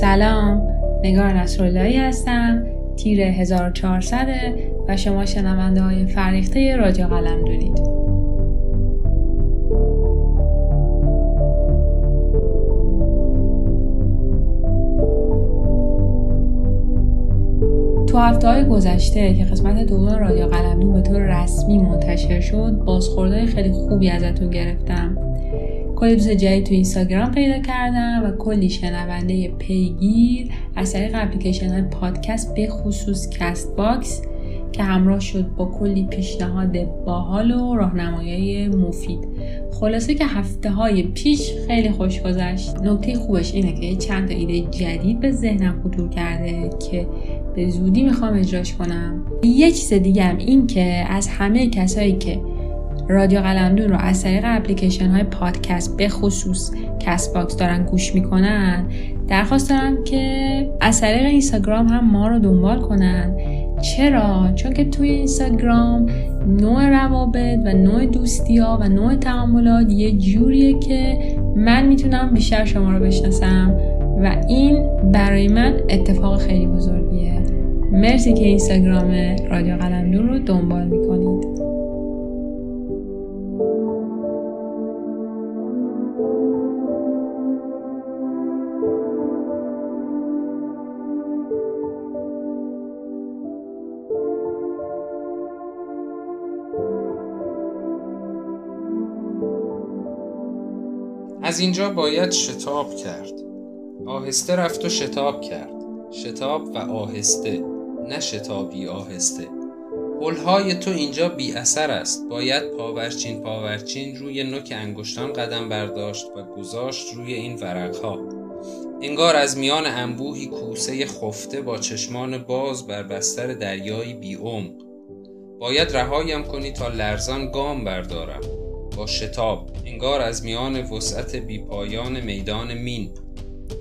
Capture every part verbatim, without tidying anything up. سلام، نگار نسرالی هستم، تیر هزار و چهارصد و شما شنونده های فرهیخته رادیو قلمدونید. تو هفته‌های گذشته که قسمت دوم رادیو قلمدون به طور رسمی منتشر شد، بازخوردهای خیلی خوبی ازتون گرفتم. کلی دوست جدید تو اینستاگرام پیدا کردم و کلی شنونده پیگیر از طریق اپلیکیشن‌های پادکست به خصوص کست باکس که همراه شد با کلی پیشنهاد باحال و راهنمایی مفید. خلاصه که هفته‌های پیش خیلی خوش گذشت. نکته خوبش اینه که چند تا ایده جدید به ذهنم خطور کرده که به زودی میخوام اجراش کنم. یه چیز دیگه هم این که از همه کسایی که رادیو قلمدون رو از طریق اپلیکیشن های پادکست به خصوص کست باکس دارن گوش میکنن، درخواست دارم که از طریق اینستاگرام هم ما رو دنبال کنن. چرا؟ چون که توی اینستاگرام نوع روابط و نوع دوستی ها و نوع تعاملات یه جوریه که من میتونم بیشتر شما رو بشناسم و این برای من اتفاق خیلی بزرگیه. مرسی که اینستاگرام رادیو قلمدون رو دنبال میکنید. از اینجا باید شتاب کرد. آهسته رفت و شتاب کرد. شتاب و آهسته، نه شتابی آهسته. پلهای تو اینجا بی اثر است. باید پاورچین پاورچین روی نوک انگشتان قدم برداشت و گذاشت روی این ورقها. انگار از میان انبوهی کوسه خفته با چشمان باز بر بستر دریایی بی عمق. باید رهایم کنی تا لرزان گام بردارم. با شتاب، انگار از میان وسعت بیپایان میدان مین،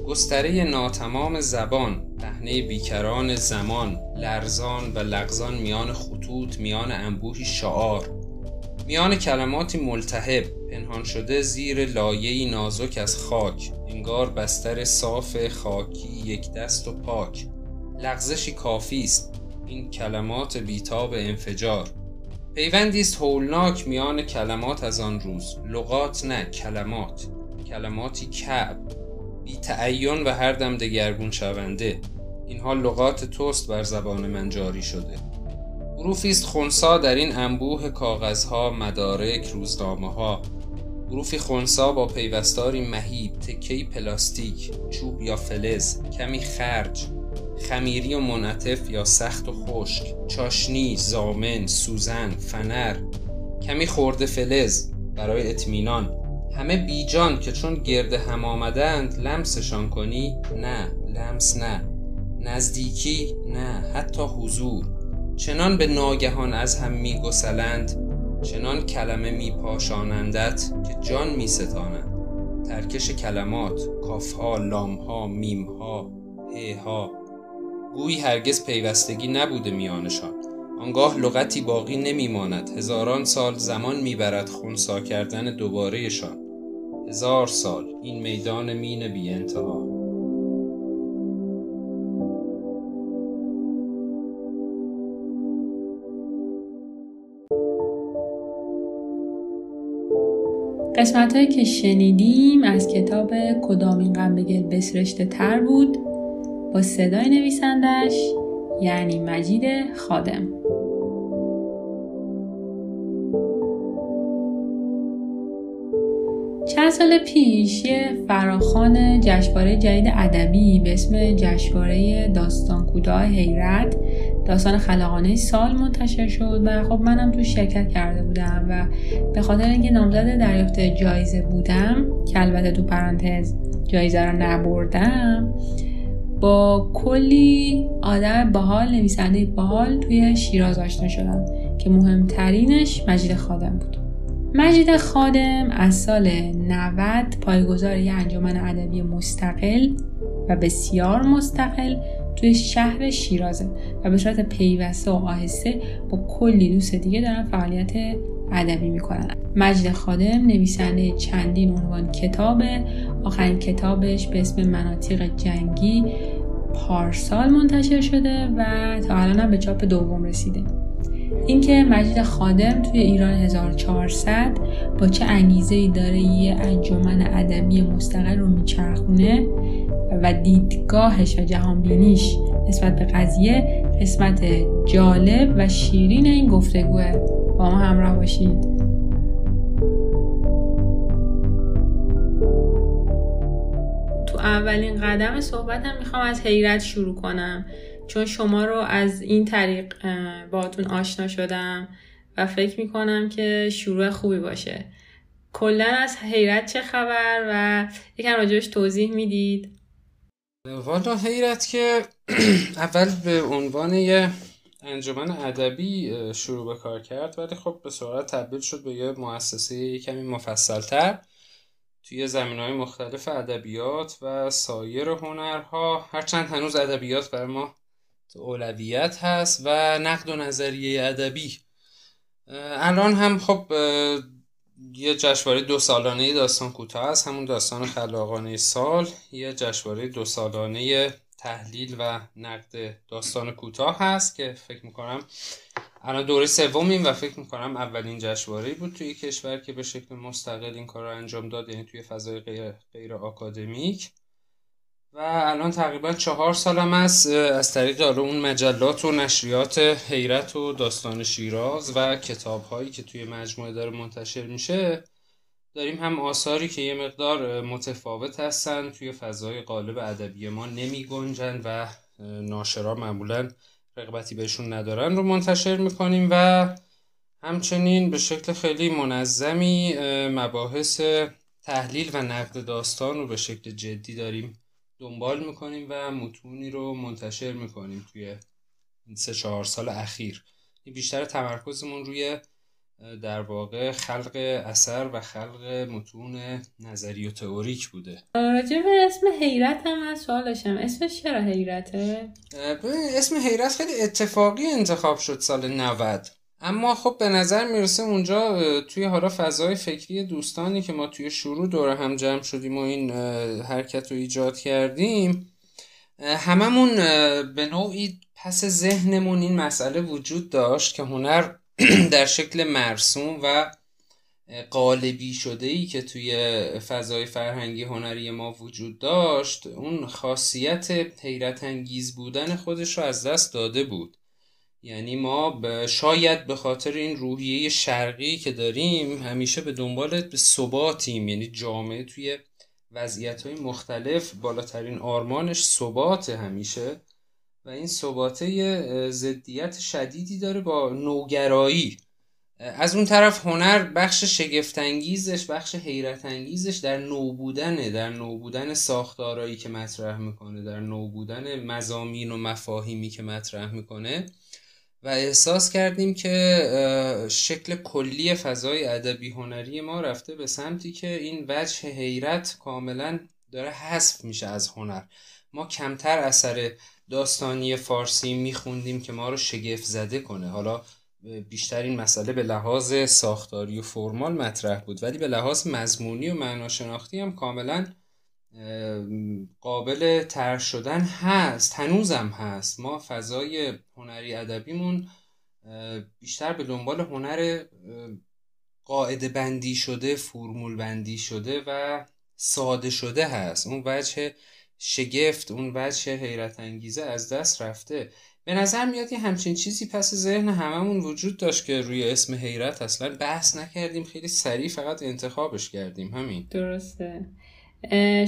گستره ناتمام زبان، پهنه بیکران زمان، لرزان و لغزان میان خطوط، میان انبوهی شعار، میان کلماتی ملتهب پنهان شده زیر لایه‌ای نازک از خاک، انگار بستر صاف خاکی یک دست و پاک. لغزشی کافی است این کلمات بیتاب انفجار. پیوندیست هولناک میان کلمات از آن روز، لغات نه کلمات، کلماتی کعب، بی تعین و هر دم دگرگون شونده. اینها لغات توست بر زبان من جاری شده. حروفیست خونسا در این انبوه کاغذها، مدارک، روزنامه‌ها. حروفی خونسا با پیوستاری مهیب، تکهی پلاستیک، چوب یا فلز، کمی خرج، خمیری و منعطف یا سخت و خشک، چاشنی، زامن، سوزن، فنر، کمی خورده فلز برای اطمینان. همه بیجان که چون گرد هم آمدند لمسشان کنی، نه، لمس نه، نزدیکی، نه، حتی حضور. چنان به ناگهان از هم می گسلند، چنان کلمه می پاشانندت که جان می ستانند. ترکش کلمات، کافها، لامها، میمها، هیها، گویی هرگز پیوستگی نبوده میانشان. آنگاه لغتی باقی نمیماند. هزاران سال زمان میبرد خونسا کردن دوبارهشان. هزار سال این میدان مین بی انتها. قسمت هایی که شنیدیم از کتاب کدام این غم به گل بسرشته تر بود با صدای نویسندش یعنی مجید خادم. چند سال پیش یه فراخوان جشنواره جدید ادبی به اسم جشنواره داستانک حیرت داستان خلاقانه سال منتشر شد و خب منم تو شرکت کرده بودم و به خاطر اینکه نامزد دریافت جایزه بودم که البته تو پرانتز جایزه رو نبردم، با کلی آدم باحال، نویسنده باحال توی شیراز آشنا شدم که مهمترینش مجید خادم بود. مجید خادم از سال نود پایه‌گذار یک انجمن ادبی مستقل و بسیار مستقل توی شهر شیرازه و به صورت پیوسته و آهسته با کلی دوست دیگه دارن فعالیت ادبی میکنن. مجید خادم نویسنده چندین عنوان کتابه. آخرین کتابش به اسم مناطق جنگی پارسال منتشر شده و تا الان هم به چاپ دوم رسیده. اینکه مجید خادم توی ایران هزار و چهارصد با چه انگیزه‌ای داره یه انجمن ادبی مستقل رو میچرخونه و دیدگاهش و جهانبینیش نسبت به قضیه، قسمت جالب و شیرین این گفتگوه. با ما همراه باشید. تو اولین قدم صحبتم میخوام از حیرت شروع کنم، چون شما رو از این طریق باهاتون آشنا شدم و فکر میکنم که شروع خوبی باشه. کلا از حیرت چه خبر و یکم راجعش توضیح میدید؟ والا حیرت که اول به عنوان یه انجمن ادبی شروع به کار کرد، ولی خب به سرعت تبدیل شد به یه مؤسسه کمی مفصل‌تر توی زمینه‌های مختلف ادبیات و سایر هنرها. هرچند هنوز ادبیات برای ما اولویت هست و نقد و نظریه ادبی. الان هم خب یه جشنواره دو سالانه داستان کوتاه هست، همون داستان خلاقانه سال، یه جشنواره دو سالانه تحلیل و نقد داستان کوتاه هست که فکر میکنم الان دوره سومیم و فکر میکنم اولین جشنواره‌ای بود توی کشور که به شکل مستقل این کار رو انجام داد، یعنی توی فضای غیر, غیر آکادمیک. و الان تقریبا چهار سالم است از طریق اون مجلات و نشریات حیرت و داستان شیراز و کتاب‌هایی که توی مجموعه داره منتشر میشه، داریم هم آثاری که یه مقدار متفاوت هستن توی فضای قالب ادبی ما نمی‌گنجن و ناشرا معمولاً رقابتی بهشون ندارن رو منتشر می‌کنیم و همچنین به شکل خیلی منظمی مباحث تحلیل و نقد داستان رو به شکل جدی داریم دنبال میکنیم و متونی رو منتشر میکنیم توی این سه چهار سال اخیر. بیشتر تمرکزمون روی در واقع خلق اثر و خلق متون نظری و تئوریک بوده. راجع به اسم حیرت هم از سوالشم، اسمش چرا حیرته؟ اسم حیرت خیلی اتفاقی انتخاب شد سال نود، اما خب به نظر میرسه اونجا توی حالا فضای فکری دوستانی که ما توی شروع دوره هم جمع شدیم و این حرکت رو ایجاد کردیم، هممون به نوعی پس ذهنمون این مسئله وجود داشت که هنر در شکل مرسوم و قالبی شده‌ای که توی فضای فرهنگی هنری ما وجود داشت، اون خاصیت حیرت انگیز بودن خودش رو از دست داده بود. یعنی ما شاید به خاطر این روحیه شرقی که داریم همیشه به دنبال ثباتیم، یعنی جامعه توی وضعیت‌های مختلف بالاترین آرمانش ثبات همیشه و این ثباته ضدیت شدیدی داره با نوگرایی. از اون طرف هنر بخش شگفت‌انگیزش، بخش حیرت‌انگیزش در نو بودنه، در نو بودن ساختارهایی که مطرح میکنه، در نو بودن مضامین و مفاهیمی که مطرح میکنه و احساس کردیم که شکل کلی فضای ادبی هنری ما رفته به سمتی که این وجه حیرت کاملا داره حذف میشه از هنر. ما کمتر اثر داستانی فارسی میخوندیم که ما رو شگفت زده کنه. حالا بیشتر این مسئله به لحاظ ساختاری و فرمال مطرح بود، ولی به لحاظ مضمونی و معناشناختی هم کاملا قابل طرح شدن هست، هنوزم هست. ما فضای هنری ادبیمون بیشتر به دنبال هنر قاعده بندی شده، فرمول بندی شده و ساده شده هست. اون وجه شگفت، اون وجه حیرت انگیزه از دست رفته. به نظر میاد یه همچین چیزی پس ذهن هممون وجود داشت که روی اسم حیرت اصلا بحث نکردیم، خیلی سریع فقط انتخابش کردیم. همین درسته.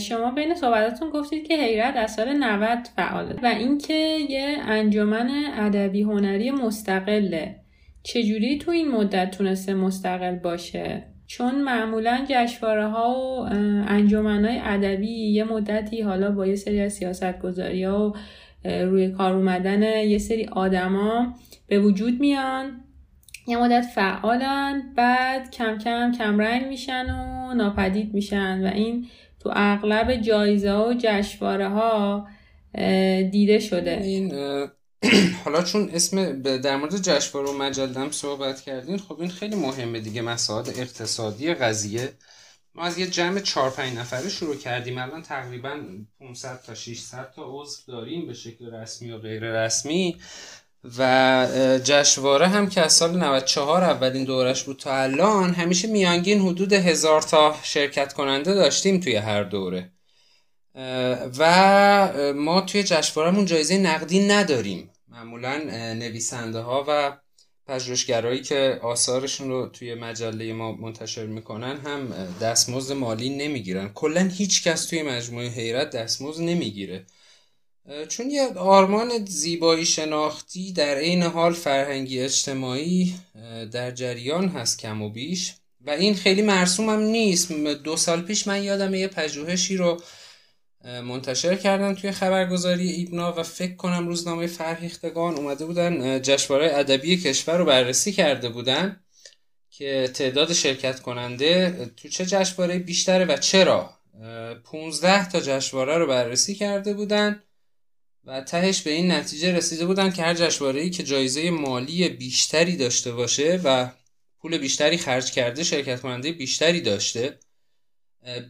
شما بین صحبتاتون گفتید که حیرت از سال نود فعاله و اینکه یه انجمن ادبی هنری مستقله. چجوری تو این مدت تونسته مستقل باشه؟ چون معمولا جشنواره ها و انجمنهای ادبی یه مدتی حالا با یه سری از سیاستگذاری ها و روی کار اومدن یه سری آدما به وجود میان، یه مدت فعالن، بعد کم کم کم رنگ میشن و ناپدید میشن و این تو اغلب جایزه و جشنواره ها دیده شده. این حالا چون اسم در مورد جشنواره و مجلدم صحبت کردین، خب این خیلی مهمه دیگه، مسائل اقتصادی قضیه. ما از یه جمع چهار پنج نفره شروع کردیم، الان تقریبا پانصد تا ششصد تا عضو داریم به شکل رسمی و غیر رسمی. و جشنواره هم که از سال نود و چهار اولین دورش بود تا الان همیشه میانگین حدود هزار تا شرکت کننده داشتیم توی هر دوره. و ما توی جشنوارهمون جایزه نقدی نداریم، معمولا نویسنده ها و پژوهشگرایی که آثارشون رو توی مجله ما منتشر میکنن هم دستمزد مالی نمیگیرن. کلا هیچ کس توی مجموعه حیرت دستمزد نمیگیره، چون یه آرمان زیبایی شناختی در عین حال فرهنگی اجتماعی در جریان هست کم و بیش، و این خیلی مرسوم هم نیست. دو سال پیش من یادمه یه پژوهشی رو منتشر کردن توی خبرگزاری ایبنا و فکر کنم روزنامه فرهیختگان، اومده بودن جشنواره ادبی کشور رو بررسی کرده بودن که تعداد شرکت کننده تو چه جشنواره بیشتره و چرا. پونزده تا جشنواره رو بررسی کرده بودن و تهش به این نتیجه رسیده بودن که هر جشنواره‌ای که جایزه مالی بیشتری داشته باشه و پول بیشتری خرج کرده، شرکت کننده بیشتری داشته.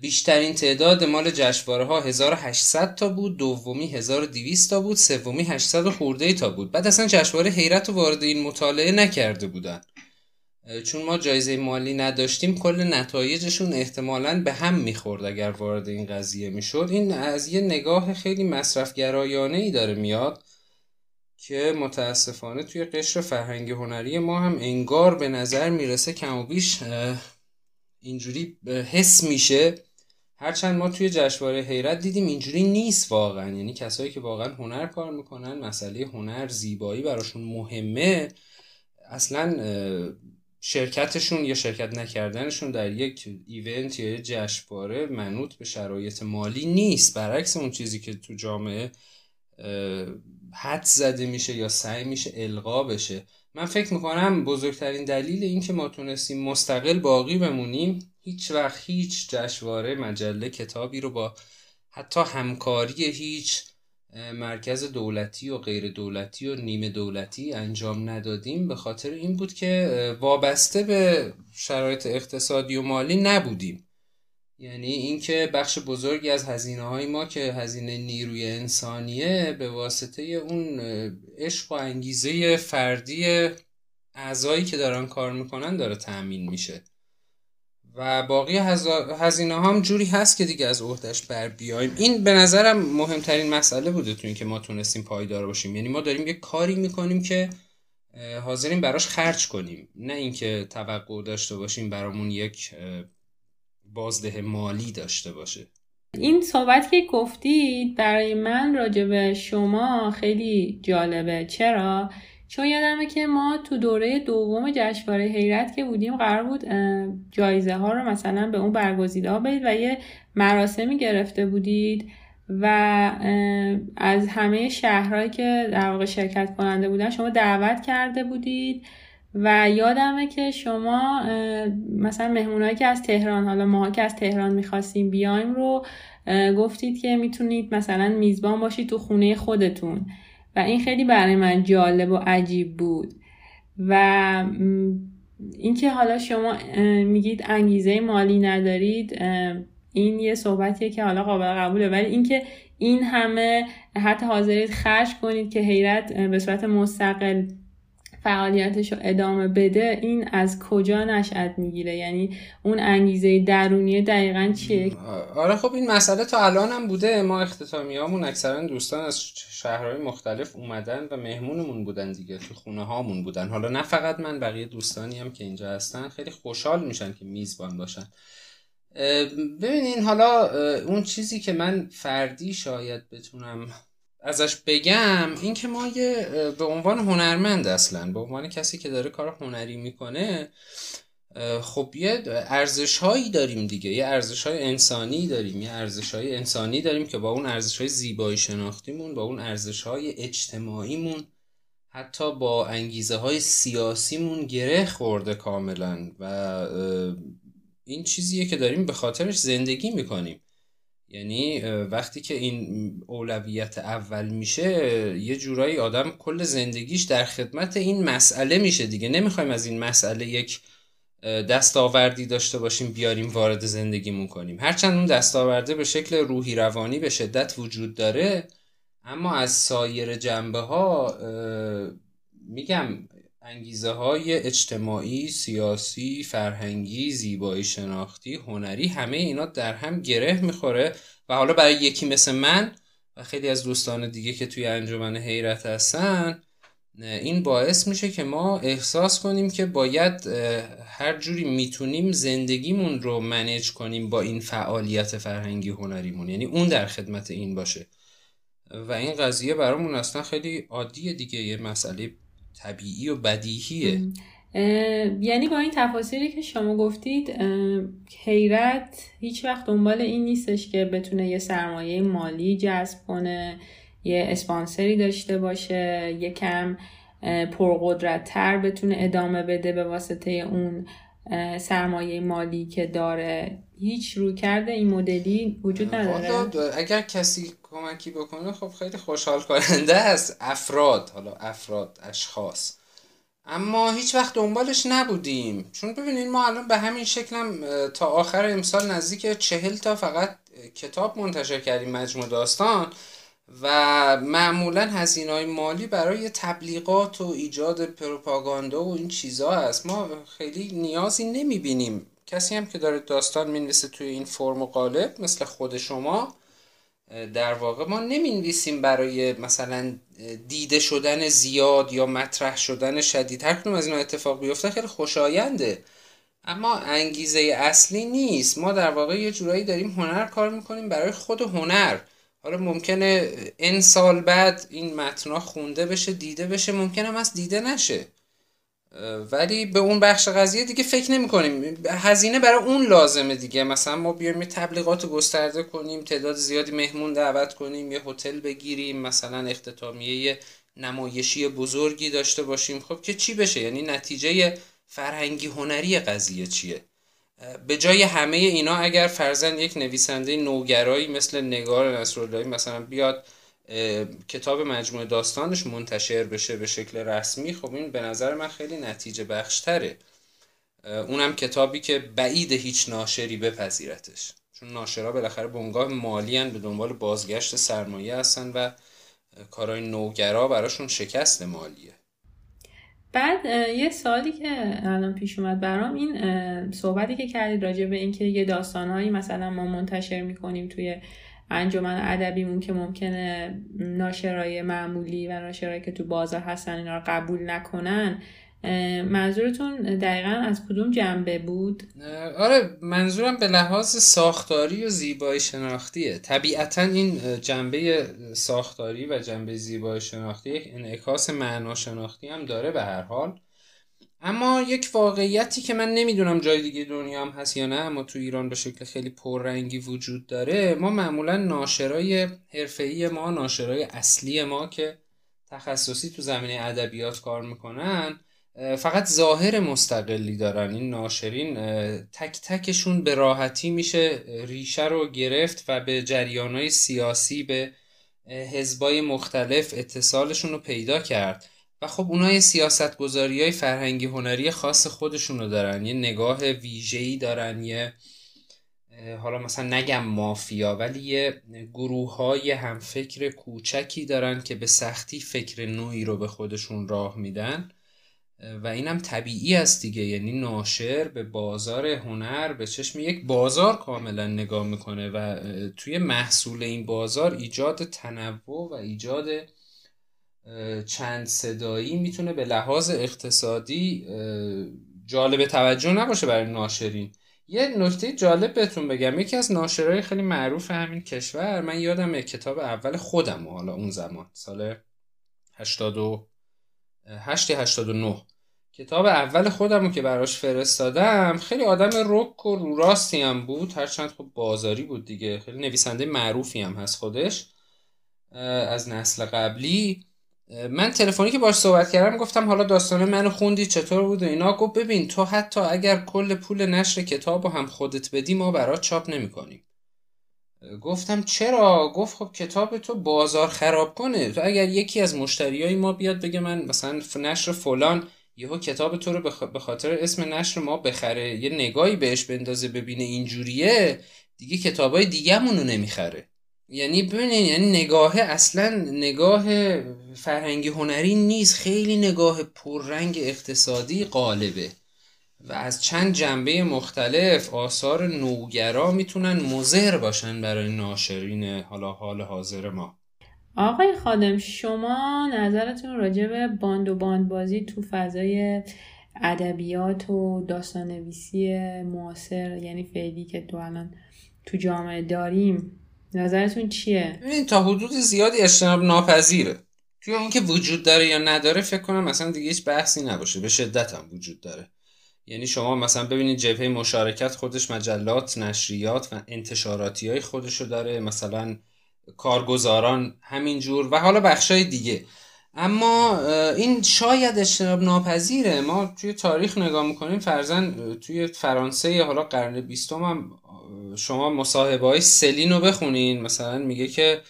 بیشترین تعداد مال جشنواره‌ها هزار و هشتصد تا بود، دومی هزار و دویست تا بود، سومی هشتصد خورده تا بود. بعد اصلا جشنواره حیرت رو وارد این مطالعه نکرده بودن، چون ما جایزه مالی نداشتیم کل نتایجشون احتمالاً به هم میخورد اگر وارد این قضیه میشد. این از یه نگاه خیلی مصرفگرایانه‌ای داره میاد که متاسفانه توی قشر فرهنگ هنری ما هم انگار به نظر میرسه کم و بیش اینجوری حس میشه، هرچند ما توی جشنواره حیرت دیدیم اینجوری نیست واقعا. یعنی کسایی که واقعا هنر کار میکنن، مسئله هنر، زیبایی براشون مهمه، اصلا شرکتشون یا شرکت نکردنشون در یک ایونت یا جشنواره منوط به شرایط مالی نیست، برعکس اون چیزی که تو جامعه حد زده میشه یا سعی میشه القا بشه. من فکر میکنم بزرگترین دلیل این که ما تونستیم مستقل باقی بمونیم، هیچ وقت هیچ جشنواره، مجله، کتابی رو با حتی همکاری هیچ مرکز دولتی و غیر دولتی و نیمه دولتی انجام ندادیم، به خاطر این بود که وابسته به شرایط اقتصادی و مالی نبودیم. یعنی اینکه بخش بزرگی از هزینه‌های ما که هزینه نیروی انسانیه به واسطه اون عشق و انگیزه فردی اعضایی که دارن کار میکنن داره تأمین میشه، و باقی هزینه ها هم جوری هست که دیگه از عهده‌اش بر بیایم. این به نظرم مهمترین مسئله بوده تو این که ما تونستیم پایدار باشیم. یعنی ما داریم یک کاری میکنیم که حاضریم براش خرج کنیم، نه اینکه توقع داشته باشیم برامون یک بازده مالی داشته باشه. این صحبت که گفتید برای من راجب شما خیلی جالبه. چرا؟ چون یادمه که ما تو دوره دوم جشنواره حیرت که بودیم قرار بود جایزه ها رو مثلا به اون برگزیده ها بدید و یه مراسمی گرفته بودید و از همه شهرهایی که در واقع شرکت کننده بودن شما دعوت کرده بودید. و یادمه که شما مثلا مهمونایی که از تهران، حالا ماها که از تهران میخواستیم بیایم رو گفتید که میتونید مثلا میزبان باشید تو خونه خودتون، و این خیلی برای من جالب و عجیب بود. و اینکه حالا شما میگید انگیزه مالی ندارید، این یه صحبتیه که حالا قابل قبوله، ولی اینکه این همه حتی حاضرید خرج کنید که حیرت به صورت مستقل فعالیتش رو ادامه بده، این از کجا نشأت میگیره؟ یعنی اون انگیزه درونی دقیقاً چیه؟ آره خب این مسئله تا الان هم بوده. ما اختتامیه‌مون اکثرا دوستان از شهرهای مختلف اومدن و مهمونمون بودن دیگه، تو خونه هامون بودن. حالا نه فقط من، بقیه دوستانی هم که اینجا هستن خیلی خوشحال میشن که میزبان باشن. ببینین حالا اون چیزی که من فردی شاید بتونم ازش بگم این که ما یه به عنوان هنرمند، اصلا به عنوان کسی که داره کار هنری میکنه، خب یه ارزش‌هایی داریم دیگه، یه ارزش‌های انسانی داریم، یه ارزش‌های انسانی داریم که با اون ارزش‌های زیبایی شناختیمون، با اون ارزش‌های اجتماعیمون، حتی با انگیزه‌های سیاسیمون گره خورده کاملا، و این چیزیه که داریم به خاطرش زندگی میکنیم. یعنی وقتی که این اولویت اول میشه یه جورایی آدم کل زندگیش در خدمت این مسئله میشه دیگه. نمیخوایم از این مسئله یک دستاوردی داشته باشیم بیاریم وارد زندگیمون کنیم، هرچند اون دستاورده به شکل روحی روانی به شدت وجود داره، اما از سایر جنبه ها میگم انگیزه های اجتماعی، سیاسی، فرهنگی، زیبایی شناختی، هنری، همه اینا در هم گره میخوره. و حالا برای یکی مثل من و خیلی از دوستان دیگه که توی انجمن حیرت هستن این باعث میشه که ما احساس کنیم که باید هر جوری میتونیم زندگیمون رو منیج کنیم با این فعالیت فرهنگی هنریمون، یعنی اون در خدمت این باشه. و این قضیه برامون اصلا خیلی عادیه دیگه، یه مسئله طبیعی و بدیهیه. یعنی با این تفاصیلی که شما گفتید حیرت هیچ وقت دنبال این نیستش که بتونه یه سرمایه مالی جذب کنه، یه اسپانسری داشته باشه، یکم پرقدرت‌تر بتونه ادامه بده به واسطه اون سرمایه مالی که داره. هیچ رویکرد این مدلی وجود نداره. اگر کسی کمکی بکنه خب خیلی خوشحال کننده است. افراد، حالا افراد، اشخاص، اما هیچ وقت دنبالش نبودیم. چون ببینید ما الان به همین شکلم تا آخر امسال نزدیک چهل تا فقط کتاب منتشر کردیم، مجموع داستان، و معمولا هزینه‌های مالی برای تبلیغات و ایجاد پروپاگاندا و این چیزا هست. ما خیلی نیازی نمیبینیم. کسی هم که داره داستان می‌نویسه توی این فرم و قالب مثل خود شما، در واقع ما نمی‌نویسیم برای مثلا دیده شدن زیاد یا مطرح شدن شدید. هر کدوم از اینا اتفاق بیفته خیلی خوشاینده، اما انگیزه اصلی نیست. ما در واقع یه جورایی داریم هنر کار می‌کنیم برای خود هنر. حالا ممکنه این سال بعد این متنا خونده بشه، دیده بشه، ممکنه از دیده نشه، ولی به اون بخش قضیه دیگه فکر نمی کنیم. هزینه برای اون لازمه دیگه. مثلا ما بیایم تبلیغات گسترده کنیم، تعداد زیادی مهمون دعوت کنیم، یه هتل بگیریم، مثلا اختتامیه نمایشی بزرگی داشته باشیم، خب که چی بشه؟ یعنی نتیجه فرهنگی هنری قضیه چیه؟ به جای همه اینا اگر فرضاً یک نویسنده نوگرایی مثل نگار نسرالی مثلا بیاد کتاب مجموعه داستانش منتشر بشه به شکل رسمی، خب این به نظر من خیلی نتیجه بخشتره، اونم کتابی که بعید هیچ ناشری بپذیرتش، چون ناشرها بالاخره بنگاه مالی هن، به دنبال بازگشت سرمایه هستن و کارهای نوگرا براشون شکست مالیه. بعد یه سوالی که الان پیش اومد برام، این صحبتی که کردید راجع به اینکه یه داستانهایی مثلا ما منتشر می‌کنیم توی انجمن ادبیمون که ممکنه ناشرای معمولی و ناشرایی که تو بازار هستن اینا رو قبول نکنن، منظورتون دقیقاً از کدوم جنبه بود؟ آره، منظورم به لحاظ ساختاری و زیبایی شناختیه. طبیعتاً این جنبه ساختاری و جنبه زیبایی شناختی یک انعکاس معنا شناختی هم داره به هر حال. اما یک واقعیتی که من نمیدونم جای دیگه دنیا هم هست یا نه، اما تو ایران به شکل خیلی پررنگی وجود داره، ما معمولاً ناشرای حرفه‌ای ما، ناشرای اصلی ما که تخصصی تو زمینه ادبیات کار میکنن، فقط ظاهر مستقلی دارن. این ناشرین تک تکشون به راحتی میشه ریشه رو گرفت و به جریان‌های سیاسی، به حزبای مختلف اتصالشون رو پیدا کرد و خب اونا یه سیاست‌گذاری‌های فرهنگی هنری خاص خودشون رو دارن، یه نگاه ویژه‌ای دارن، یه حالا مثلا نگم مافیا ولی یه گروه‌های همفکر کوچکی دارن که به سختی فکر نوعی رو به خودشون راه میدن و اینم طبیعی است دیگه. یعنی ناشر به بازار هنر به چشم یک بازار کاملا نگاه میکنه و توی محصول این بازار ایجاد تنوع و ایجاد چند صدایی میتونه به لحاظ اقتصادی جالب توجه نباشه برای ناشرین. یه نکته جالب بهتون بگم، یکی از ناشرهای خیلی معروف همین کشور، من یادم کتاب اول خودم، حالا اون زمان سال هشتاد و هشت هشتاد و نه کتاب اول خودمو که براش فرستادم، خیلی آدم رک و رو راستی هم بود، هرچند خب بازاری بود دیگه، خیلی نویسنده معروفی هم هست خودش از نسل قبلی. من تلفنی که باش صحبت کردم گفتم حالا داستانه منو خوندی چطور بود و اینا، گفت ببین تو حتی اگر کل پول نشر کتابو هم خودت بدی ما برات چاپ نمی کنیم. گفتم چرا؟ گفت خب کتاب تو بازار خراب کنه، تو اگر یکی از مشتریای ما بیاد بگه من مثلا نشر فلان یهو کتاب تو رو بخ... به خاطر اسم نشر ما بخره، یه نگاهی بهش بندازه ببینه اینجوریه، دیگه کتابای دیگه‌مون رو نمیخره. یعنی ببینین، یعنی نگاه اصلا نگاه فرهنگی هنری نیست، خیلی نگاه پررنگ اقتصادی غالبه و از چند جنبه مختلف آثار نوگرا میتونن مضر باشن برای ناشرین حالا حال حاضر ما. آقای خادم، شما نظرتون راجع به باند و باندبازی تو فضای ادبیات و داستان‌نویسی معاصر، یعنی فعلی که تو الان تو جامعه داریم، نظرتون چیه؟ این تا حدود زیادی اجتناب ناپذیره. توی اون که وجود داره یا نداره فکر کنم مثلا دیگه هیچ بحثی نباشه، به شدت هم وجود داره. یعنی شما مثلا ببینید جبهه مشارکت خودش مجلات، نشریات و انتشاراتیای خودشو داره، مثلا کارگزاران همینجور و حالا بخشای دیگه. اما این شاید اجتناب ناپذیره. ما توی تاریخ نگاه میکنیم، فرضاً توی فرانسه حالا قرن بیستم هم شما مصاحبه‌های سلین رو بخونین، مثلا میگه که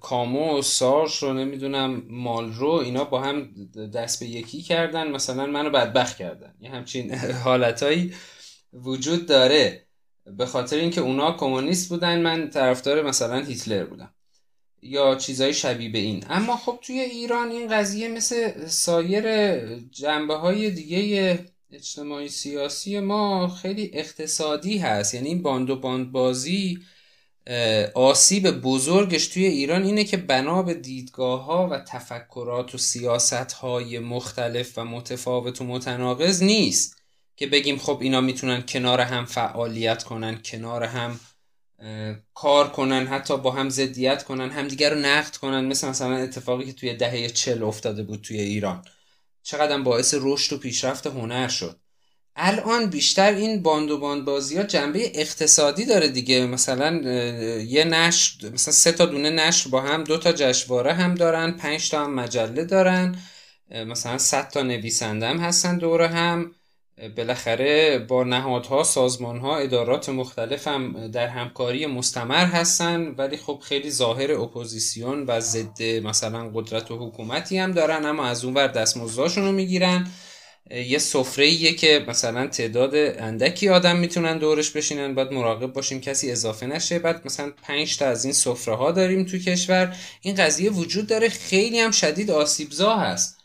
کامو و سارش رو نمیدونم مالرو اینا با هم دست به یکی کردن، مثلا منو بدبخت کردن. یه همچین حالتایی وجود داره به خاطر اینکه اونا کمونیست بودن، من طرفدار مثلا هیتلر بودم یا چیزای شبیه به این. اما خب توی ایران این قضیه مثل سایر جنبه‌های دیگه اجتماعی سیاسی ما خیلی اقتصادی هست. یعنی این باند و باندبازی آسیب بزرگش توی ایران اینه که بنا به دیدگاه‌ها و تفکرات و سیاست‌های مختلف و متفاوت و متناقض نیست که بگیم خب اینا میتونن کنار هم فعالیت کنن، کنار هم کار کنن، حتی با هم ضدیت کنن، همدیگر رو نقد کنن، مثل مثلا اتفاقی که توی دهه چهل افتاده بود توی ایران، چقدر باعث رشد و پیشرفت هنر شد. الان بیشتر این باند و باندبازی ها جنبه اقتصادی داره دیگه. مثلا یه نشر، مثلا سه تا دونه نشر با هم، دو تا جشنواره هم دارن، پنج تا هم مجله دارن، مثلا صد تا نویسنده هم هستن دوره هم، بالاخره با نهادها، سازمانها، ادارات مختلف هم در همکاری مستمر هستن، ولی خب خیلی ظاهر اپوزیسیون و ضد مثلا قدرت و حکومتی هم دارن، اما از اونور دستمزداشون رو میگیرن. یه سفره‌ایه که مثلا تعداد اندکی آدم میتونن دورش بشینن، باید مراقب باشیم کسی اضافه نشه. بعد مثلا پنج تا از این سفره‌ها داریم تو کشور. این قضیه وجود داره، خیلی هم شدید آسیب‌زا هست،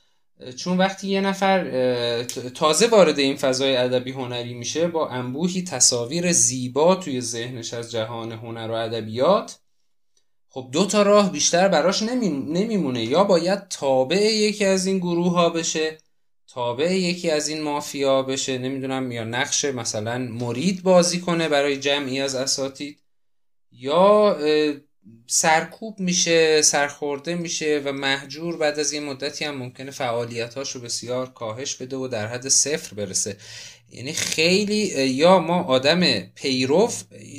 چون وقتی یه نفر تازه وارد این فضای ادبی هنری میشه با انبوهی تصاویر زیبا توی ذهنش از جهان هنر و ادبیات، خب دو تا راه بیشتر براش نمیمونه، یا باید تابع یکی از این گروه‌ها بشه، تابع یکی از این مافیا بشه، نمیدونم، یا نقش مثلا مرید بازی کنه برای جمعی از اساتید، یا سرکوب میشه، سرخورده میشه و مهجور. بعد از این مدتی هم ممکنه فعالیتاشو بسیار کاهش بده و در حد صفر برسه. یعنی خیلی، یا ما آدم پیرو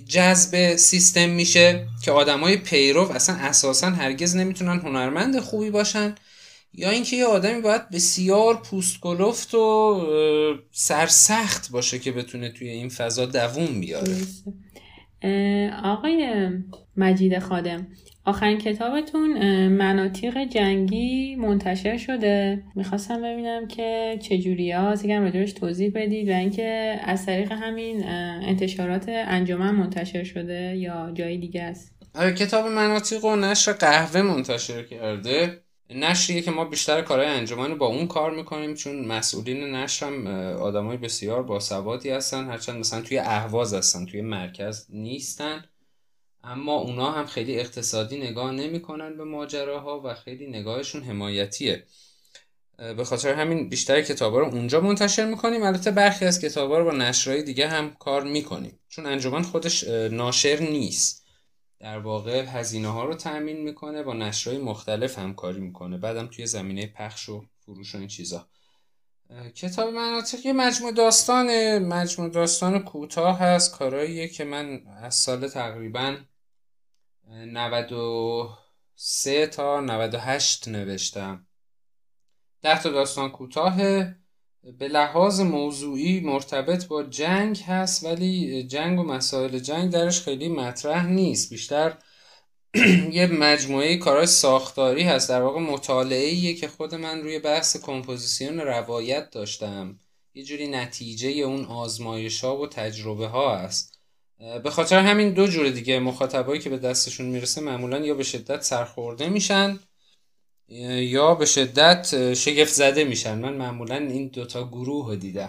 جذب سیستم میشه که آدمای پیرو اصلا اساسا هرگز نمیتونن هنرمند خوبی باشن، یا اینکه یه آدمی باید بسیار پوست کلفت و سرسخت باشه که بتونه توی این فضا دووم بیاره. آقای مجید خادم، آخرین کتابتون مناطق جنگی منتشر شده، میخواستم ببینم که چجوری هست، یکم راجعش توضیح بدید، و اینکه از طریق همین انتشارات انجمن منتشر شده یا جای دیگه است؟ کتاب مناطق و نشر قهوه منتشر کرده، نشریه که ما بیشتر کارهای انجمن با اون کار میکنیم، چون مسئولین نشر هم آدمای بسیار باسوادی هستن، هرچند مثلا توی اهواز هستن، توی مرکز نیستن، اما اونا هم خیلی اقتصادی نگاه نمیکنن به ماجراها و خیلی نگاهشون حمایتیه. به خاطر همین بیشتر کتابا رو اونجا منتشر میکنیم. البته برخی از کتابا رو با نشرهای دیگه هم کار میکنیم، چون انجمن خودش ناشر نیست، در واقع هزینه ها رو تأمین میکنه، با نشرهای مختلف همکاری میکنه، بعدم توی زمینه پخش و فروش و این چیزا. کتاب مناطق یه مجموعه داستانه، مجموعه داستان کوتاه هست، کاراییه که من از سال تقریبا نود و سه تا نود و هشت نوشتم. ده تا داستان کوتاه، به لحاظ موضوعی مرتبط با جنگ هست، ولی جنگ و مسائل جنگ درش خیلی مطرح نیست، بیشتر یه مجموعه کارهای ساختاری هست، در واقع مطالعه‌ایه که خود من روی بحث کمپوزیسیون روایت داشتم، یه جوری نتیجه اون آزمایش‌ها و تجربه ها هست. به خاطر همین دو جور دیگه مخاطبایی که به دستشون میرسه معمولا یا به شدت سرخورده میشن یا به شدت شگفت زده میشن. من معمولا این دوتا گروه رو دیدم،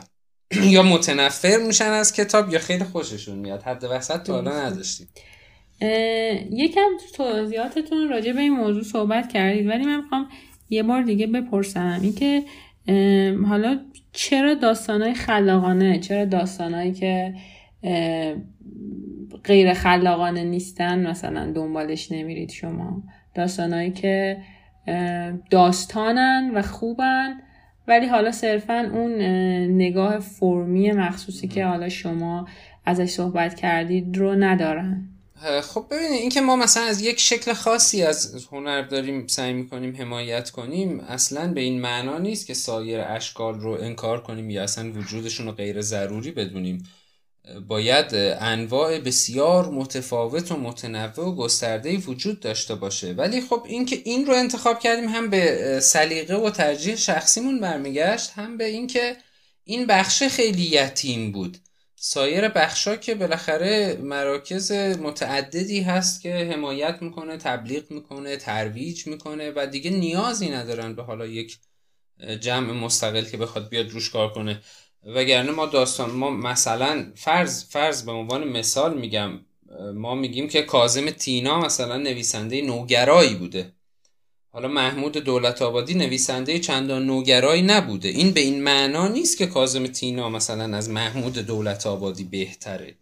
یا متنفر میشن از کتاب یا خیلی خوششون میاد. حد وسط تا الان نداشتیم. یکم توضیحاتتون راجع به این موضوع صحبت کردید، ولی من میخوام یه بار دیگه بپرسم این که حالا چرا داستانای خلاقانه، چرا داستانایی که غیر خلاقانه نیستن مثلا دنبالش نمیرید شما؟ داستانایی که داستانن و خوبن ولی حالا صرفا اون نگاه فرمی مخصوصی که حالا شما ازش صحبت کردید رو ندارن. خب ببینید، این که ما مثلا از یک شکل خاصی از هنر داریم سعی میکنیم حمایت کنیم اصلا به این معنا نیست که سایر اشکال رو انکار کنیم یا اصلا وجودشون رو غیر ضروری بدونیم. باید انواع بسیار متفاوت و متنوع و گسترده‌ای وجود داشته باشه، ولی خب این که این رو انتخاب کردیم هم به سلیقه و ترجیح شخصیمون برمیگشت، هم به این که این بخش خیلی یتیم بود. سایر بخشا که بالاخره مراکز متعددی هست که حمایت میکنه، تبلیغ میکنه، ترویج میکنه و دیگه نیازی ندارن به حالا یک جمع مستقل که بخواد بیاد روش کار کنه. وگرنه ما داستان ما مثلا فرض فرض به عنوان مثال میگم، ما میگیم که کاظم تینا مثلا نویسنده نوگرایی بوده، حالا محمود دولت آبادی نویسنده چندان نوگرایی نبوده. این به این معنا نیست که کاظم تینا مثلا از محمود دولت آبادی بهتره،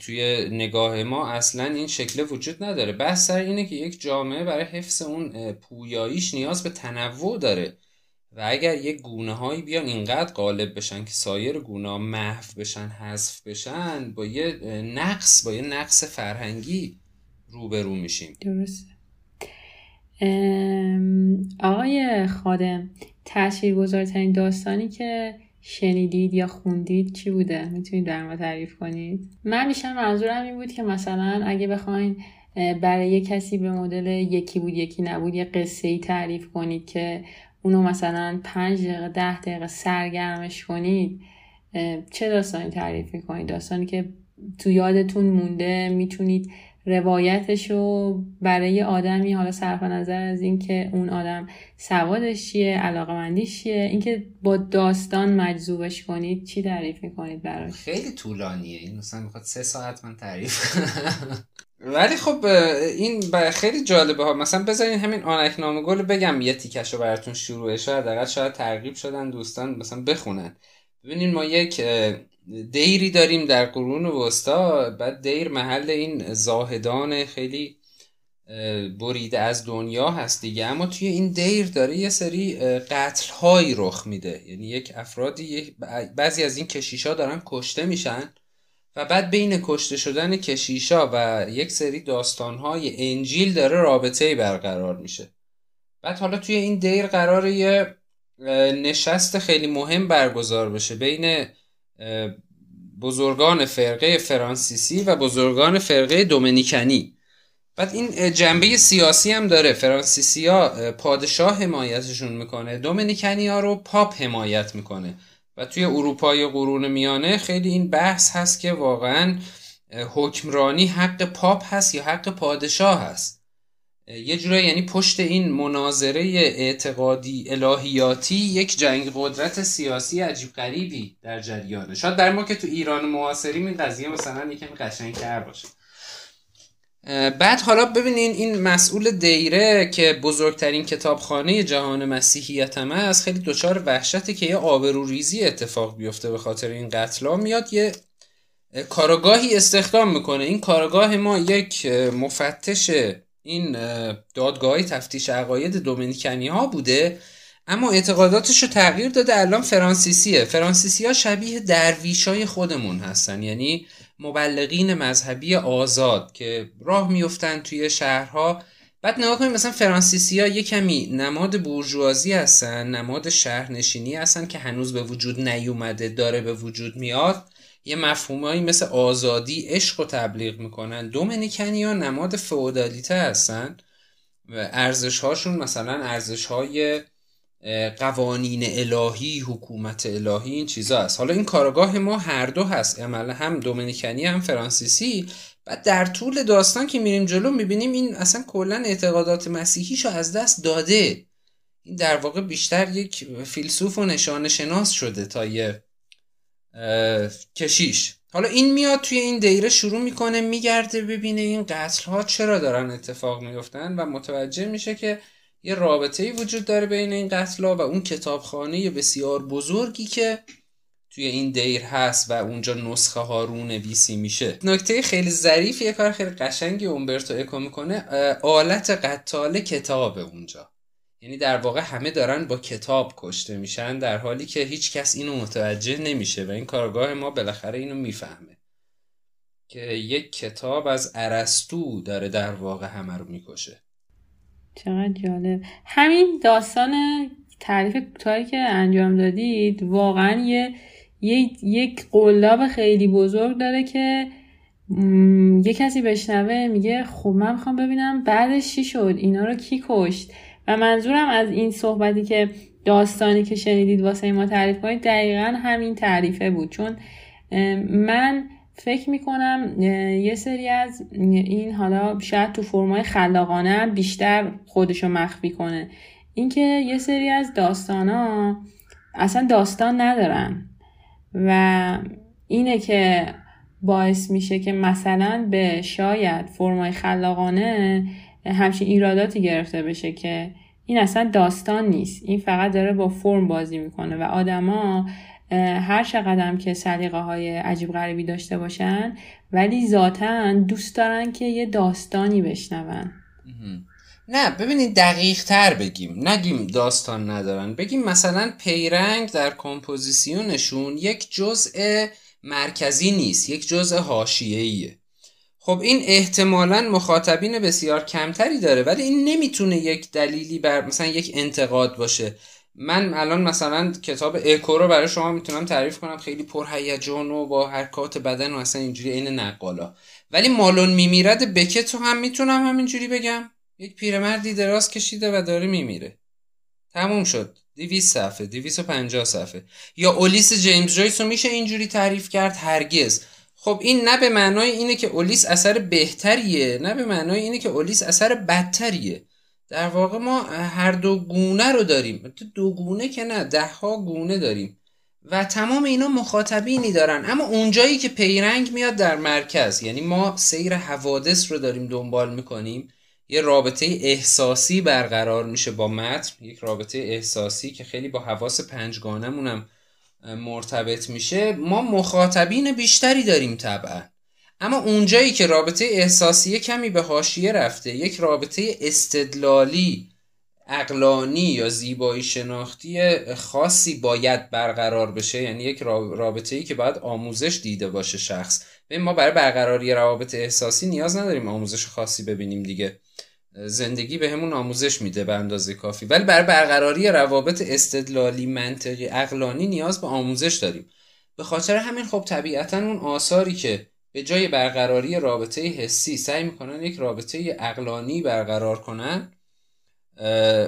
توی نگاه ما اصلا این شکل وجود نداره. بحث سر اینه که یک جامعه برای حفظ اون پویاییش نیاز به تنوع داره و اگر یک گونه هایی بیان اینقدر غالب بشن که سایر گونه ها محو بشن، حذف بشن، با یه نقص با یه نقص فرهنگی روبرو میشیم. درسته. آقای خادم، تاثیرگذارترین داستانی که شنیدید یا خوندید چی بوده؟ میتونید برام تعریف کنید؟ من بیشتر منظورم این بود که مثلا اگه بخواین برای یک کسی به مدل یکی بود یکی نبود یه قصه‌ای تعریف کنید که اونو مثلا پنج دقیقه ده دقیقه سرگرمش کنید، چه داستانی تعریف میکنید؟ داستانی که تو یادتون مونده، میتونید روایتشو برای آدمی، حالا صرف نظر از این که اون آدم سوادش چیه، علاقه‌مندیش چیه، اینکه با داستان مجذوبش کنید، چی تعریف میکنید براش؟ خیلی طولانیه این، مثلا میخواد سه ساعت من تعریف کنم. ولی خب این خیلی جالبه ها. مثلا بذارین همین آنک نام گل بگم یه تیکشو براتون شروعه، شاید دقیقاً شاید ترغیب شدن دوستان مثلا بخونن. ببینین ما یک دیری داریم در قرون وسطا، بعد دیر محل این زاهدان خیلی بریده از دنیا هست دیگه، اما توی این دیر داره یه سری قتل هایی رخ میده، یعنی یک افرادی بعضی از این کشیشا دارن کشته میشن و بعد بین کشته شدن کشیشا و یک سری داستان‌های انجیل داره رابطه‌ای برقرار میشه. بعد حالا توی این دیر قراره یه نشست خیلی مهم برگزار بشه بین بزرگان فرقه فرانسیسی و بزرگان فرقه دومینیکنی. بعد این جنبه سیاسی هم داره، فرانسیسی ها پادشاه حمایتشون میکنه، دومینیکنی ها رو پاپ حمایت میکنه و توی اروپای قرون میانه خیلی این بحث هست که واقعا حکمرانی حق پاپ هست یا حق پادشاه هست. یه جورایی یعنی پشت این مناظره اعتقادی الهیاتی یک جنگ قدرت سیاسی عجیب غریبی در جریانه. شاید در ما که تو ایران معاصریم این قضیه مثلا یکم قشنگ‌تر باشه. بعد حالا ببینین این مسئول دیره که بزرگترین کتابخانه جهان مسیحیت هم هست خیلی دچار وحشته که یه آبروریزی اتفاق بیفته به خاطر این قتل‌ها، میاد یه کارگاهی استخدام میکنه. این کارگاه ما یک مفتش این دادگاهی تفتیش عقاید دومینیکنی ها بوده، اما اعتقاداتش رو تغییر داده، الان فرانسیسیه. فرانسیسی ها شبیه درویشای خودمون هستن، یعنی مبلغین مذهبی آزاد که راه میفتن توی شهرها بعد نگاه کنید مثلا فرانسیسی‌ها یه کمی نماد بورژوازی هستن، نماد شهرنشینی هستن که هنوز به وجود نیومده، داره به وجود میاد. یه مفهومایی مثل آزادی، عشق رو تبلیغ میکنن. دومینیکنی‌ها نماد فئودالیته هستن و ارزش‌هاشون مثلا ارزش‌های قوانین الهی، حکومت الهی، این چیزا هست. حالا این کارگاه ما هر دو هست، عملا هم دومینیکنی هم فرانسیسی. بعد در طول داستان که میریم جلو میبینیم این اصلا کلا اعتقادات مسیحیشو از دست داده. این در واقع بیشتر یک فیلسوف و نشانه شناس شده تا یه کشیش. حالا این میاد توی این دایره شروع میکنه میگرده ببینه این قتل ها چرا دارن اتفاق میفتن و متوجه میشه که یه رابطه‌ای وجود داره بین این قتل ها و اون کتابخانه بسیار بزرگی که توی این دیر هست و اونجا نسخه ها رو نویسی میشه. نکته خیلی ظریف، یه کار خیلی قشنگی اومبرتو اکو میکنه، آلت قتال کتاب اونجا، یعنی در واقع همه دارن با کتاب کشته میشن در حالی که هیچ کس اینو متوجه نمیشه و این کارگاه ما بالاخره اینو میفهمه که یک کتاب از ارسطو داره در واقع همه رو میکشه. چقدر جالب. همین داستان تعریف کوتاهی که انجام دادید واقعا یه یک قلاب خیلی بزرگ داره که م... یه کسی بشنوه میگه خب من میخوام ببینم بعدش چی شد، اینا رو کی کشت. و منظورم از این صحبتی که داستانی که شنیدید واسه ما تعریف کنید دقیقا همین تعریفه بود، چون من فکر میکنم یه سری از این حالا شاید تو فرمای خلاقانه بیشتر خودشو مخفی کنه، اینکه یه سری از داستانا اصلا داستان ندارن و اینه که باعث میشه که مثلا به شاید فرمای خلاقانه همچین ایراداتی گرفته بشه که این اصلا داستان نیست، این فقط داره با فرم بازی میکنه. و آدما هر چقدر که سلیقه های عجیب غریبی داشته باشن ولی ذاتاً دوست دارن که یه داستانی بشنون. نه ببینید دقیق تر بگیم، نگیم داستان ندارن، بگیم مثلا پیرنگ در کمپوزیسیونشون یک جزء مرکزی نیست، یک جزء حاشیه‌ایه. خب این احتمالاً مخاطبین بسیار کمتری داره ولی این نمیتونه یک دلیلی بر مثلا یک انتقاد باشه. من الان مثلا کتاب اکو رو برای شما میتونم تعریف کنم، خیلی پرهیجان و با حرکات بدن و اصلا اینجوری عین نقالا. ولی مالون میمیرد بکتو هم میتونم همینجوری بگم یک پیرمردی دراز کشیده و داره میمیره، تموم شد، دویست صفحه، دویست و پنجاه صفحه. یا اولیس جیمز جویس رو میشه اینجوری تعریف کرد؟ هرگز. خب این نه به معنای اینه که اولیس اثر بهتریه، نه به معنای اینه که اولیس اثر بدتریه. در واقع ما هر دو گونه رو داریم، دو گونه که نه، ده ها گونه داریم و تمام اینا مخاطبینی دارن. اما اونجایی که پیرنگ میاد در مرکز، یعنی ما سیر حوادث رو داریم دنبال میکنیم، یه رابطه احساسی برقرار میشه با متن، یک رابطه احساسی که خیلی با حواس پنجگانمونم مرتبط میشه، ما مخاطبین بیشتری داریم طبعا. اما اونجایی که رابطه احساسی کمی به حاشیه رفته، یک رابطه استدلالی، عقلانی یا زیبایی شناختی خاصی باید برقرار بشه، یعنی یک رابطه‌ای که باید آموزش دیده باشه شخص. ببین ما برای برقراری روابط احساسی نیاز نداریم آموزش خاصی ببینیم دیگه، زندگی به همون آموزش میده به اندازه کافی. ولی برای برقراری روابط استدلالی، منطقی، عقلانی نیاز به آموزش داریم. به خاطر همین خب طبیعتاً اون آثاری که به جای برقراری رابطه حسی سعی میکنن یک رابطه عقلانی برقرار کنن،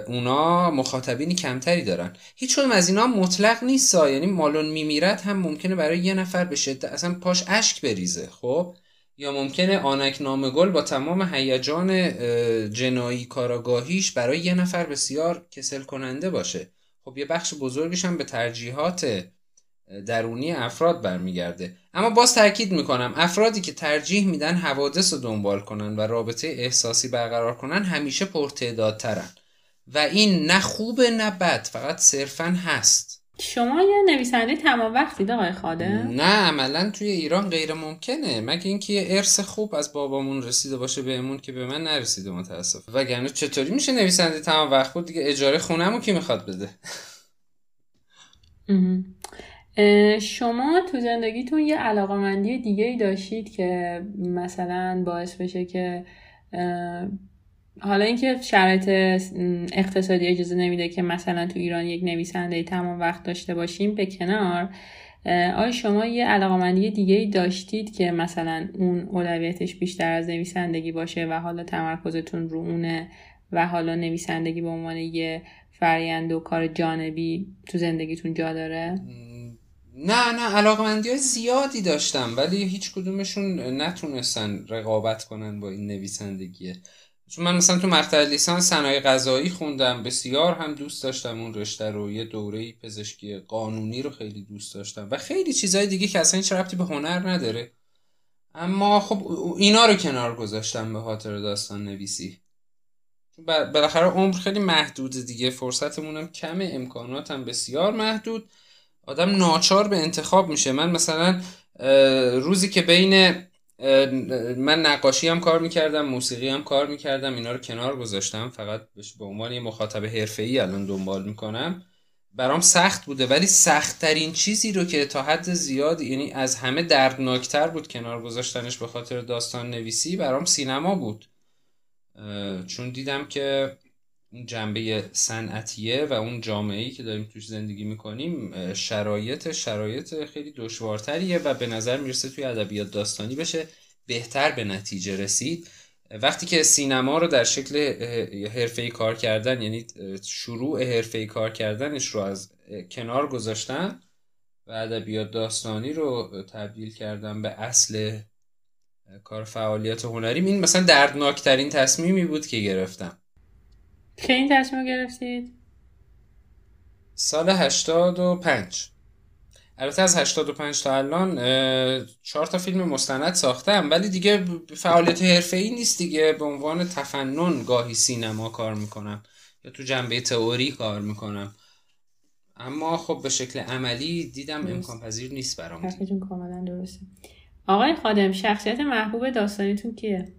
اونا مخاطبینی کمتری دارن. هیچ کدوم از اینا مطلق نیست، یعنی مالون میمیرد هم ممکنه برای یه نفر به شدت اصلا پاش اشک بریزه، خب، یا ممکنه آنک نام گل با تمام هیجان جنایی کاراگاهیش برای یه نفر بسیار کسل کننده باشه. خب یه بخش بزرگش هم به ترجیحات درونی افراد برمیگرده. اما باز تاکید میکنم افرادی که ترجیح میدن حوادث رو دنبال کنن و رابطه احساسی برقرار کنن همیشه پرتعدادترن و این نه خوبه نه بد، فقط صرفاً هست. شما یه نویسنده تمام وقتید آقای خادم؟ نه عملاً توی ایران غیر ممکنه، مگه اینکه یه ارث خوب از بابامون رسیده باشه بهمون که به من نرسیده متاسفانه. وگرنه چطوری میشه نویسنده تمام وقت بود دیگه؟ اجاره خونه‌مو کی میخواد بده؟ شما تو زندگیتون یه علاقه‌مندی دیگه‌ای داشتید که مثلا باعث بشه که حالا اینکه شرایط اقتصادی اجازه نمیده که مثلا تو ایران یک نویسنده تمام وقت داشته باشیم به کنار، آیا شما یه علاقه‌مندی دیگه‌ای داشتید که مثلا اون اولویتش بیشتر از نویسندگی باشه و حالا تمرکزتون رو اونه و حالا نویسندگی به عنوان یه فرآیند و کار جانبی تو زندگیتون جا داره؟ نه نه علاقه‌مندی‌های زیادی داشتم ولی هیچ کدومشون نتونستن رقابت کنن با این نویسندگیه. چون من مثلا تو مقطع لیسانس صنایع غذایی خوندم، بسیار هم دوست داشتم اون رشته رو، یه دوره پزشکی قانونی رو خیلی دوست داشتم و خیلی چیزای دیگه که اصلا هیچ ربطی به هنر نداره، اما خب اینا رو کنار گذاشتم به خاطر داستان نویسی. بالاخره عمر خیلی محدود دیگه، فرصتمونم کمه، امکاناتم بسیار محدود، آدم ناچار به انتخاب میشه. من مثلا روزی که بین من نقاشی هم کار میکردم، موسیقی هم کار میکردم، اینا رو کنار گذاشتم فقط به عنوان یه مخاطب حرفه‌ای الان دنبال میکنم، برام سخت بوده ولی سختترین چیزی رو که تا حد زیاد یعنی از همه دردناکتر بود کنار گذاشتنش به خاطر داستان نویسی برام سینما بود، چون دیدم که اون جنبه صنعتیه و اون جامعه‌ای که داریم توش زندگی میکنیم شرایط شرایط خیلی دشوارتریه و به نظر میرسه توی ادبیات داستانی بشه بهتر به نتیجه رسید. وقتی که سینما رو در شکل حرفه‌ای کار کردن، یعنی شروع حرفه‌ای کار کردنش رو از کنار گذاشتم و ادبیات داستانی رو تبدیل کردم به اصل کار فعالیت هنریم، این مثلا دردناکترین تصمیمی بود که گرفتم. که این تصمیم گرفتید؟ سال هشتاد و پنج. البته از هشتاد و پنج تا الان چهار تا فیلم مستند ساختم ولی دیگه فعالیت حرفه‌ای نیست دیگه، به عنوان تفنن گاهی سینما کار میکنم یا تو جنبه تئوری کار میکنم، اما خب به شکل عملی دیدم امکان پذیر نیست برام. حرفتون کاملا درسته. آقای خادم، شخصیت محبوب داستانیتون کیه؟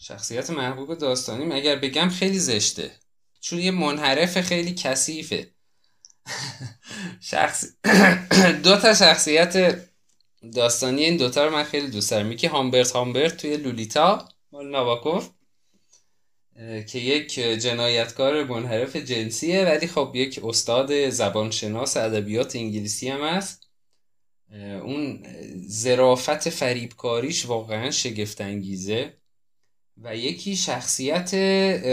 شخصیت محبوب داستانیم اگر بگم خیلی زشته چون یه منحرف خیلی کثیفه. شخص دو تا شخصیت داستانی این دوتا رو من خیلی دوست دارم، یکی هامبرت هامبرت توی لولیتا مال ناباکوف که یک جنایتکار منحرف جنسیه ولی خب یک استاد زبانشناس ادبیات انگلیسی هم است. اون ظرافت فریبکاریش واقعا شگفت انگیزه. و یکی شخصیت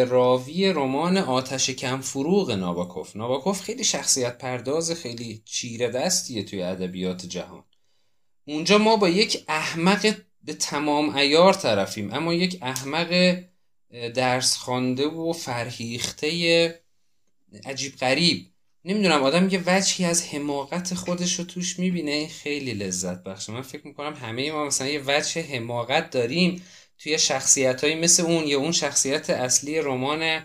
راوی رمان آتش کم فروغ ناباکوف. ناباکوف خیلی شخصیت پرداز خیلی چیره دستیه توی ادبیات جهان. اونجا ما با یک احمق به تمام عیار طرفیم، اما یک احمق درس خوانده و فرهیخته عجیب غریب. نمیدونم، آدم یه وجهی از حماقت خودش رو توش میبینه، خیلی لذت بخشه. من فکر میکنم همه ما مثلا یه وجه حماقت داریم توی شخصیتایی مثل اون یا اون شخصیت اصلی رمان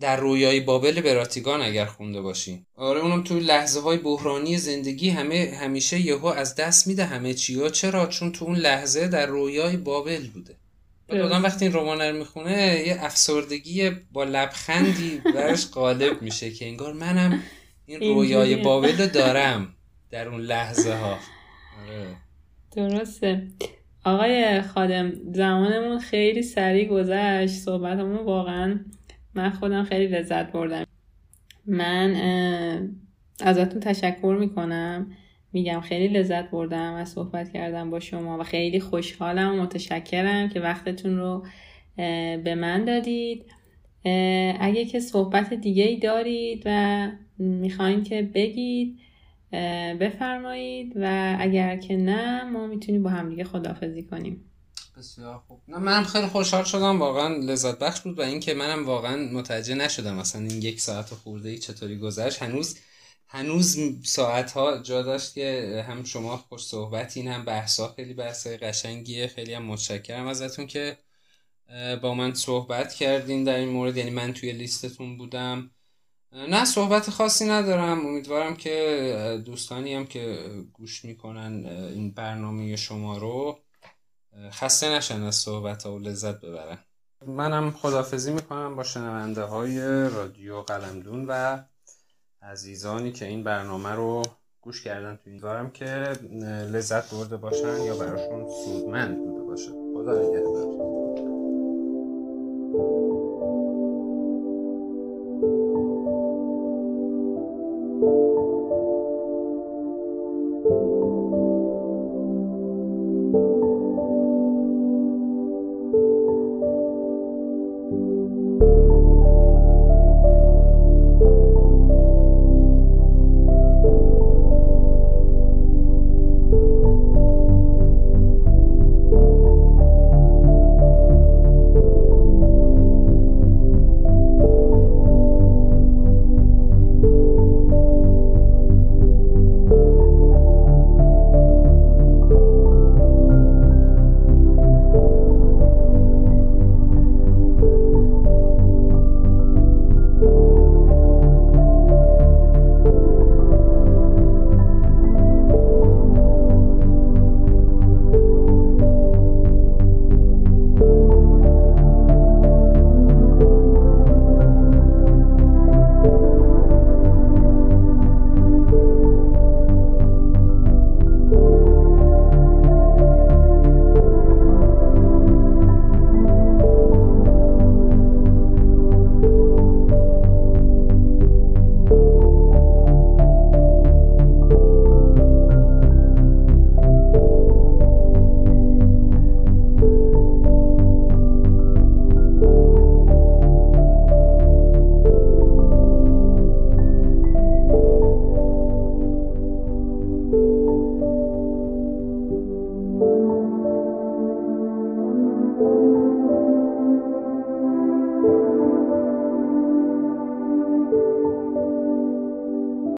در رویای بابل براتیگان اگر خونده باشی. آره، اونم تو لحظه های بحرانی زندگی همه همیشه یهو از دست میده همه چیا. چرا؟ چون تو اون لحظه در رویای بابل بوده. آدم وقتی این رمان رو میخونه یه افسردگی با لبخندی برش غالب میشه که انگار منم این رویای بابل رو دارم در اون لحظه ها. آره. درسته. آقای خادم، زمانمون خیلی سریع گذشت، صحبتمون واقعا من خودم خیلی لذت بردم. من ازتون تشکر میکنم، میگم خیلی لذت بردم و صحبت کردم با شما و خیلی خوشحالم و متشکرم که وقتتون رو به من دادید. اگه که صحبت دیگه‌ای دارید و میخواین که بگید بفرمایید و اگر که نه ما میتونیم با هم دیگه خداحافظی کنیم. بسیار خوب. نه من خیلی خوشحال شدم، واقعا لذت بخش بود و اینکه منم واقعا متوجه نشدم اصلا این یک ساعت خورده ای چطوری گذشت. هنوز هنوز ساعت ها جا داشت که هم شما خوش صحبتین هم بحثا خیلی بحثای قشنگیه. خیلی هم متشکرم ازتون که با من صحبت کردین در این مورد، یعنی من توی لیستتون بودم. نه صحبت خاصی ندارم، امیدوارم که دوستانی هم که گوش میکنن این برنامه شما رو خسته نشن از صحبت ها و لذت ببرن. منم خداحافظی میکنم با شنونده های رادیو قلمدون و عزیزانی که این برنامه رو گوش کردن. امیدوارم که لذت برده باشن یا براشون سودمند بوده باشه. خدا نگهدار.